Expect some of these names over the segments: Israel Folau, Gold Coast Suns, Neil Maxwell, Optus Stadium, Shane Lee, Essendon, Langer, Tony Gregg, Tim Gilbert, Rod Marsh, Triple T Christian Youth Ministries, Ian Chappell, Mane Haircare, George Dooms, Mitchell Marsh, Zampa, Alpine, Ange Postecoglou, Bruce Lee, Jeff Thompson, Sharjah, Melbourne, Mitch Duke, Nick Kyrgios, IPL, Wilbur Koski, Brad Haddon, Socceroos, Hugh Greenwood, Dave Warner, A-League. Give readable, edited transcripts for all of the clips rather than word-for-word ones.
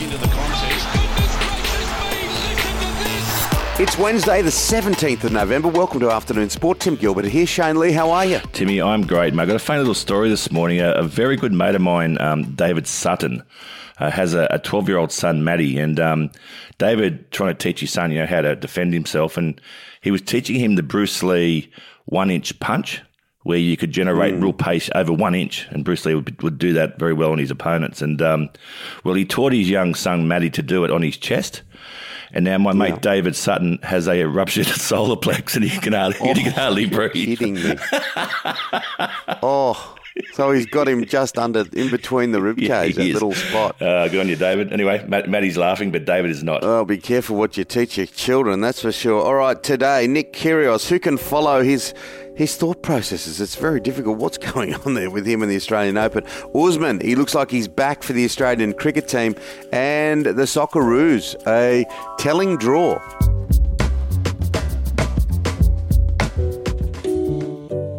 much into the contest. Goodness gracious me, listen to this! It's Wednesday the 17th of November. Welcome to Afternoon Sport. Tim Gilbert here. Shane Lee, how are you? Timmy, I'm great, mate. I got a funny little story this morning. A very good mate of mine, David Sutton, has a 12-year-old son, Matty, and David trying to teach his son, you know, how to defend himself, and he was teaching him the Bruce Lee one-inch punch, where you could generate real pace over 1 inch, and Bruce Lee would do that very well on his opponents. And, well, he taught his young son, Matty, to do it on his chest. And now my mate David Sutton has a ruptured solar plex and he can hardly breathe. You're kidding me. So he's got him just under, in between the ribcage, that little spot. Good on you, David. Anyway, Matty's laughing, but David is not. Oh, be careful what you teach your children, that's for sure. All right, today, Nick Kyrgios, who can follow his thought processes. It's very difficult. What's going on there with him in the Australian Open? Usman, he looks like he's back for the Australian cricket team. And the Socceroos, a telling draw.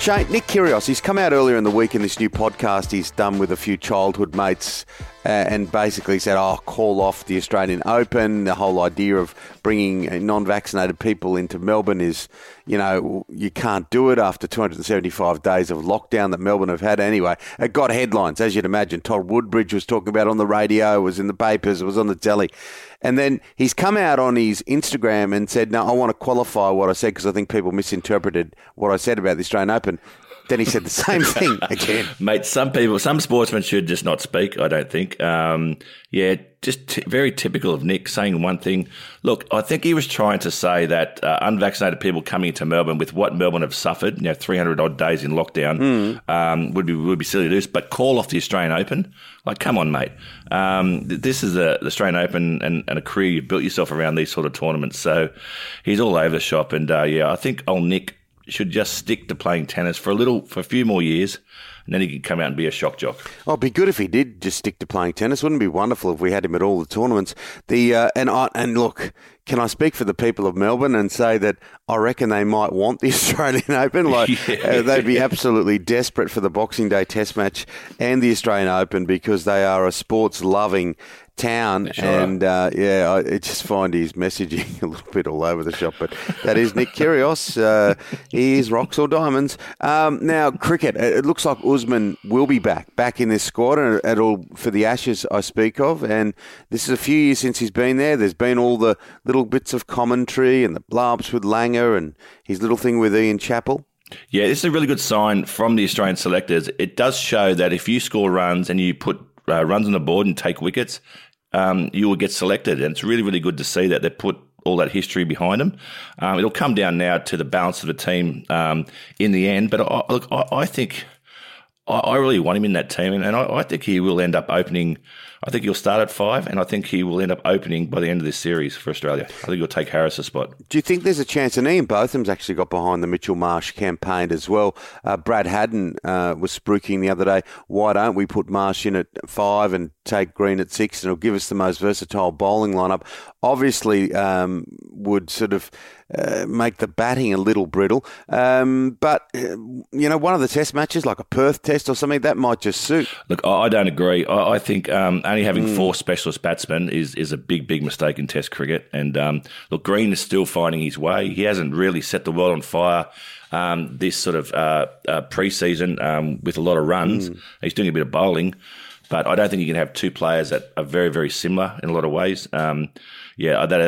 Shane, Nick Kyrgios, he's come out earlier in the week in this new podcast he's done with a few childhood mates and basically said, call off the Australian Open. The whole idea of bringing non-vaccinated people into Melbourne is, you know, you can't do it after 275 days of lockdown that Melbourne have had anyway. It got headlines, as you'd imagine. Todd Woodbridge was talking about it on the radio, it was in the papers, it was on the telly. And then he's come out on his Instagram and said, no, I want to qualify what I said because I think people misinterpreted what I said about the Australian Open. Then he said the same thing again. Mate, some sportsmen should just not speak, I don't think. Very typical of Nick, saying one thing. Look, I think he was trying to say that unvaccinated people coming into Melbourne with what Melbourne have suffered, 300-odd days in lockdown, would be silly to do this, but call off the Australian Open. Like, come on, mate. This is the Australian Open and a career you've built yourself around these sort of tournaments. So he's all over the shop. And, I think old Nick should just stick to playing tennis for a few more years, and then he could come out and be a shock jock. Oh, it'd be good if he did just stick to playing tennis. Wouldn't it be wonderful if we had him at all the tournaments? Look, can I speak for the people of Melbourne and say that I reckon they might want the Australian Open? They'd be absolutely desperate for the Boxing Day Test match and the Australian Open because they are a sports-loving town. Sure. And, I just find his messaging a little bit all over the shop. But that is Nick Kyrgios. He is rocks or diamonds. Now, cricket. It looks like Usman will be back in this squad at all for the Ashes I speak of. And this is a few years since he's been there. There's been all the little bits of commentary and the blabs with Langer and his little thing with Ian Chappell. Yeah, this is a really good sign from the Australian selectors. It does show that if you score runs and you put runs on the board and take wickets, you will get selected. And it's really, really good to see that they put all that history behind them. It'll come down now to the balance of the team in the end. But I think I really want him in that team, and I think he will end up opening. I think he'll start at 5, and I think he will end up opening by the end of this series for Australia. I think he'll take Harris's spot. Do you think there's a chance? And Ian Botham's actually got behind the Mitchell Marsh campaign as well. Brad Haddon was spruiking the other day. Why don't we put Marsh in at 5 and take Green at 6, and it'll give us the most versatile bowling lineup? Obviously, would sort of make the batting a little brittle. But one of the test matches, like a Perth test or something, that might just suit. Look, I don't agree. I think only having four specialist batsmen is a big, big mistake in test cricket. And Green is still finding his way. He hasn't really set the world on fire this sort of pre-season with a lot of runs. He's doing a bit of bowling. But I don't think you can have two players that are very, very similar in a lot of ways. That'd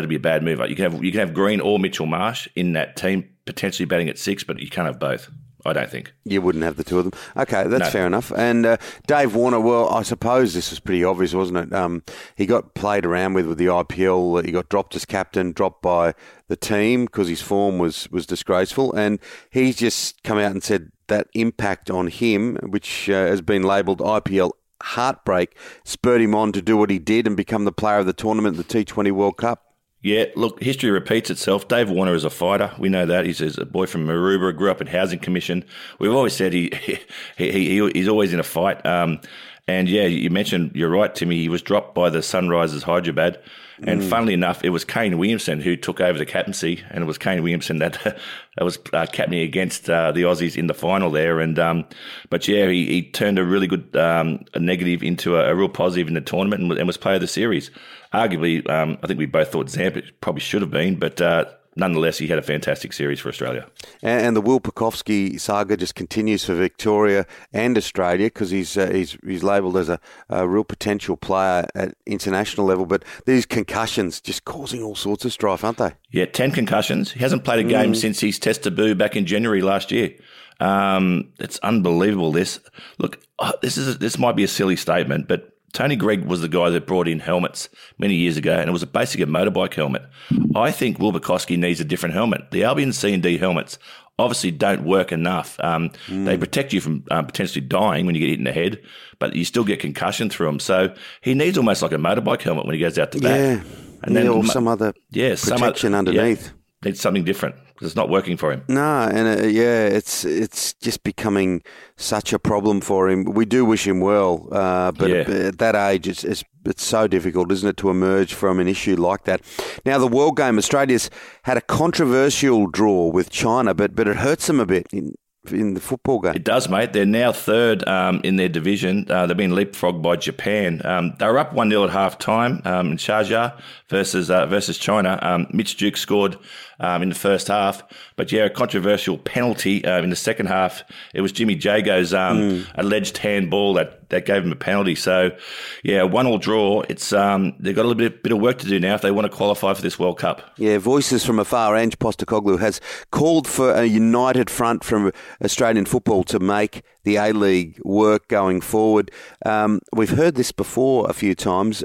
be a bad move. You can have Green or Mitchell Marsh in that team, potentially batting at 6, but you can't have both. I don't think. You wouldn't have the two of them. Okay, that's fair enough. And Dave Warner, well, I suppose this was pretty obvious, wasn't it? He got played around with the IPL. He got dropped as captain, dropped by the team because his form was disgraceful. And he's just come out and said that impact on him, which has been labelled IPL heartbreak, spurred him on to do what he did and become the player of the tournament at the T20 World Cup. Yeah, look, history repeats itself. Dave Warner is a fighter. We know that. He's a boy from Maroubra, grew up in Housing Commission. We've always said he's always in a fight. And, yeah, you mentioned, you're right, Timmy, he was dropped by the Sunrisers Hyderabad. And funnily enough, it was Kane Williamson who took over the captaincy, and it was Kane Williamson that was captaining against the Aussies in the final there. And but yeah, he turned a really good a negative into a real positive in the tournament, and was player of the series. Arguably, I think we both thought Zampa probably should have been, but nonetheless, he had a fantastic series for Australia. And the Will Pucovski saga just continues for Victoria and Australia, because he's labelled as a real potential player at international level. But these concussions just causing all sorts of strife, aren't they? Yeah, 10 concussions. He hasn't played a game since his test debut back in January last year. It's unbelievable, this. Look, this might be a silly statement, but Tony Gregg was the guy that brought in helmets many years ago, and it was basically a motorbike helmet. I think Wilbur Koski needs a different helmet. The Albion C&D helmets obviously don't work enough. They protect you from potentially dying when you get hit in the head, but you still get concussion through them. So he needs almost like a motorbike helmet when he goes out the back. Yeah, and then or some other protection underneath. Yeah, needs something different, because it's not working for him. No, and it's just becoming such a problem for him. We do wish him well, but at that age, it's so difficult, isn't it, to emerge from an issue like that. Now, the World Game, Australia's had a controversial draw with China, but it hurts them a bit in the football game. It does, mate. They're now third in their division. They've been leapfrogged by Japan. They were up 1-0 at half-time in Sharjah versus China. Mitch Duke scored in the first half. But, yeah, a controversial penalty in the second half. It was Jimmy Jago's alleged handball that gave him a penalty. So, yeah, 1-1 draw. It's they've got a little bit of work to do now if they want to qualify for this World Cup. Yeah, voices from afar. Ange Postecoglou has called for a united front from Australian football to make the A-League work going forward. We've heard this before a few times.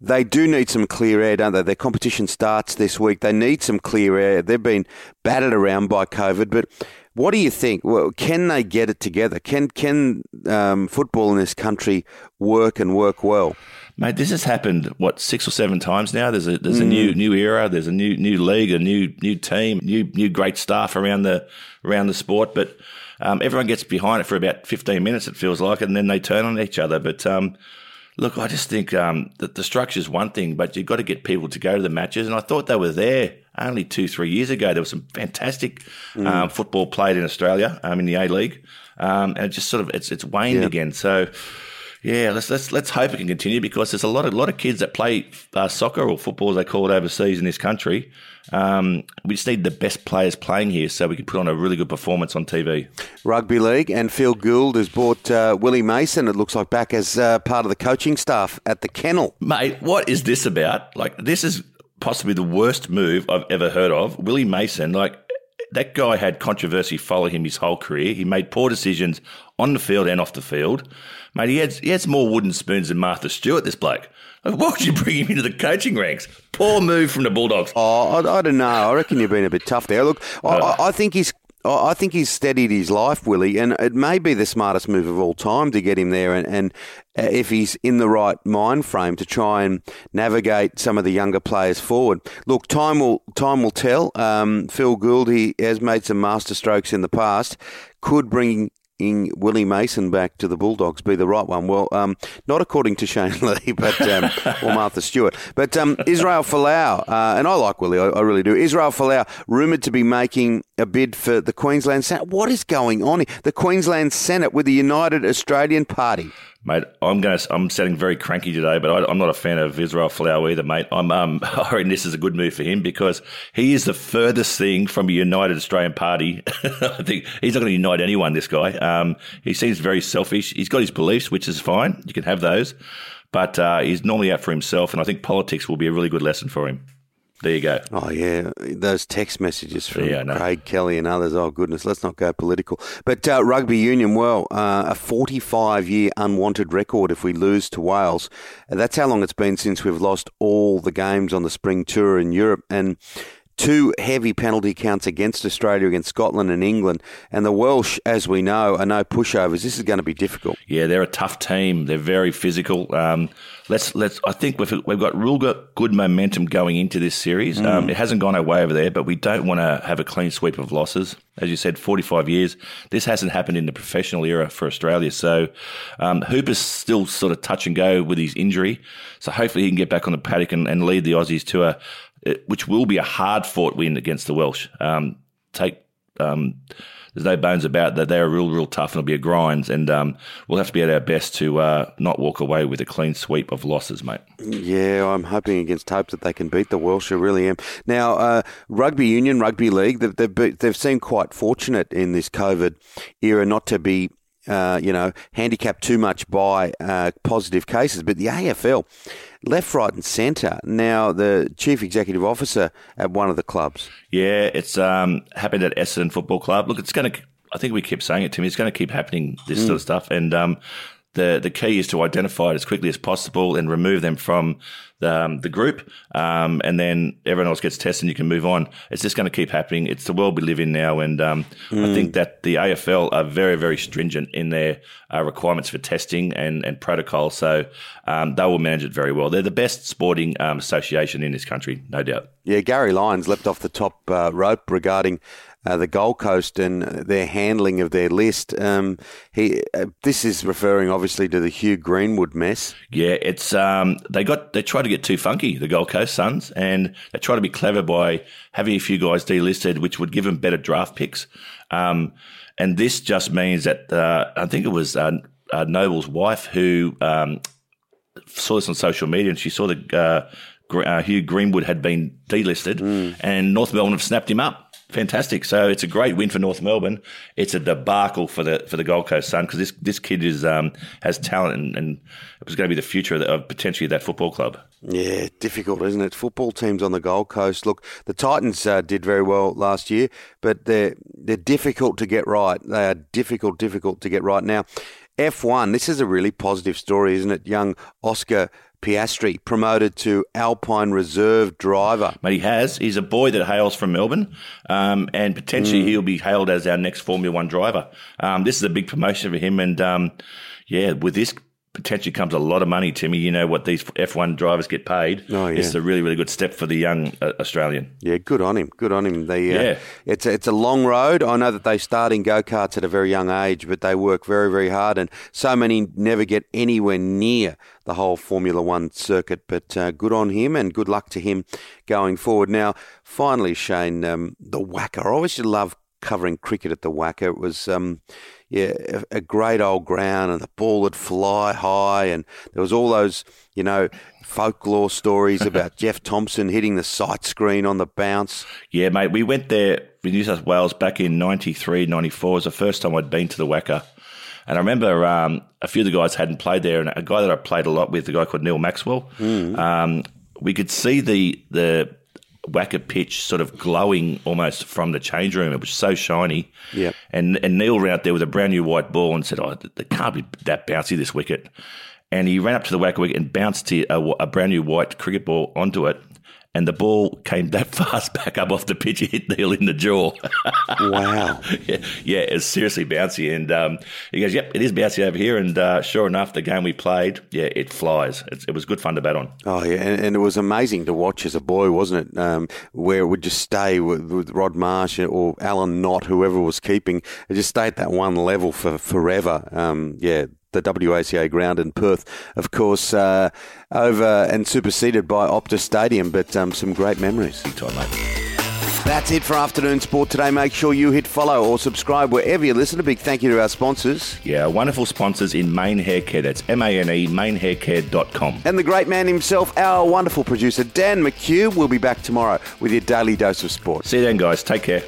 They do need some clear air, don't they? Their competition starts this week. They need some clear air. They've been battered around by COVID. But what do you think? Well, can they get it together? Can football in this country work and work well? Mate, this has happened, 6 or 7 times now. There's a new era. There's a new league, a new team, new great staff around the sport. But everyone gets behind it for about 15 minutes, it feels like, and then they turn on each other. But look, I just think that the structure's one thing, but you've got to get people to go to the matches. And I thought they were there only 2-3 years ago. There was some fantastic football played in Australia in the A-League, and it just sort of it's waned again. So. Yeah, let's hope it can continue, because there's a lot of kids that play soccer, or football as they call it overseas, in this country. We just need the best players playing here so we can put on a really good performance on TV. Rugby league, and Phil Gould has brought Willie Mason, it looks like, back as part of the coaching staff at the Kennel. Mate, what is this about? Like, this is possibly the worst move I've ever heard of. Willie Mason, like, that guy had controversy follow him his whole career. He made poor decisions on the field and off the field. Mate, he has more wooden spoons than Martha Stewart, this bloke. Like, why would you bring him into the coaching ranks? Poor move from the Bulldogs. Oh, I don't know. I reckon you've been a bit tough there. Look, I think he's steadied his life, Willie, and it may be the smartest move of all time to get him there, and if he's in the right mind frame to try and navigate some of the younger players forward. Look, time will tell. Phil Gould, he has made some master strokes in the past. Could bring in Willie Mason back to the Bulldogs be the right one? Well, not according to Shane Lee, but or Martha Stewart. But Israel Folau, and I like Willie, I really do. Israel Folau, rumoured to be making a bid for the Queensland Senate. What is going on here? The Queensland Senate with the United Australian Party. Mate, I'm sounding very cranky today, but I'm not a fan of Israel Folau either, mate. I reckon this is a good move for him, because he is the furthest thing from a united Australian party. I think he's not going to unite anyone, this guy. He seems very selfish. He's got his beliefs, which is fine. You can have those. But he's normally out for himself, and I think politics will be a really good lesson for him. There you go. Oh, yeah. Those text messages from Craig Kelly and others. Oh, goodness. Let's not go political. But rugby union, well, a 45-year unwanted record if we lose to Wales. And that's how long it's been since we've lost all the games on the spring tour in Europe. And two heavy penalty counts against Australia, against Scotland and England. And the Welsh, as we know, are no pushovers. This is going to be difficult. Yeah, they're a tough team. They're very physical. I think we've got real good momentum going into this series. It hasn't gone our way over there, but we don't want to have a clean sweep of losses. As you said, 45 years. This hasn't happened in the professional era for Australia. So Hooper's still sort of touch and go with his injury. So hopefully he can get back on the paddock and lead the Aussies to which will be a hard-fought win against the Welsh. There's no bones about that. They're real, real tough, and it'll be a grind. And we'll have to be at our best to not walk away with a clean sweep of losses, mate. Yeah, I'm hoping against hope that they can beat the Welsh. I really am. Now, rugby union, rugby league, they've seemed quite fortunate in this COVID era not to be handicapped too much by positive cases. But the AFL, left, right and centre. Now, the chief executive officer at one of the clubs. Yeah, it's happened at Essendon Football Club. Look, it's going to, I think we keep saying it, Tim, it's going to keep happening, this sort of stuff. And the key is to identify it as quickly as possible and remove them from the group, and then everyone else gets tested and you can move on. It's just going to keep happening. It's the world we live in now, and I think that the AFL are very, very stringent in their requirements for testing and protocol, so they will manage it very well. They're the best sporting association in this country, no doubt. Yeah, Gary Lyons leapt off the top rope regarding the Gold Coast and their handling of their list. This is referring obviously to the Hugh Greenwood mess. Yeah, it's they tried to get too funky, the Gold Coast Suns, and they tried to be clever by having a few guys delisted, which would give them better draft picks. And this just means that I think it was Noble's wife who saw this on social media, and she saw the Hugh Greenwood had been delisted, and North Melbourne have snapped him up. Fantastic. So it's a great win for North Melbourne. It's a debacle for the Gold Coast Sun, because this kid is has talent and it's going to be the future of potentially that football club. Yeah, difficult, isn't it? Football teams on the Gold Coast. Look, the Titans did very well last year, but they're difficult to get right. They are difficult to get right. Now, F1, this is a really positive story, isn't it? Young Oscar Piastri promoted to Alpine reserve driver. Mate, he has. He's a boy that hails from Melbourne, and potentially he'll be hailed as our next Formula One driver. This is a big promotion for him, and with this potentially comes a lot of money, Timmy. You know what these F1 drivers get paid. Oh, yeah. It's a really, really good step for the young Australian. Yeah, good on him. It's a long road. I know that they start in go-karts at a very young age, but they work very, very hard, and so many never get anywhere near the whole Formula One circuit, but good on him and good luck to him going forward. Now, finally, Shane, the WACA. I always love covering cricket at the WACA. It was a great old ground, and the ball would fly high, and there was all those, folklore stories about Jeff Thompson hitting the sight screen on the bounce. Yeah, mate, we went there in New South Wales back in 93, 94. It was the first time I'd been to the WACA. And I remember a few of the guys hadn't played there, and a guy that I played a lot with, a guy called Neil Maxwell, we could see the WACA pitch sort of glowing almost from the change room. It was so shiny. Yeah. And Neil ran out there with a brand new white ball and said, "Oh, it can't be that bouncy, this wicket." And he ran up to the WACA wicket and bounced a brand new white cricket ball onto it. And the ball came that fast back up off the pitch. It hit Neil in the jaw. Wow. Yeah, it's seriously bouncy. And he goes, "Yep, it is bouncy over here." And sure enough, the game we played, yeah, it flies. It was good fun to bat on. Oh, yeah, and it was amazing to watch as a boy, wasn't it, where it would just stay with Rod Marsh or Alan Knott, whoever was keeping. It just stayed at that one level for forever. The WACA ground in Perth, of course, over and superseded by Optus Stadium, but some great memories. Good time, mate. That's it for Afternoon Sport today. Make sure you hit follow or subscribe wherever you listen. A big thank you to our sponsors. Yeah, wonderful sponsors in Mane Haircare. That's MANE, manehaircare.com. And the great man himself, our wonderful producer, Dan McHugh. We'll be back tomorrow with your daily dose of sport. See you then, guys. Take care.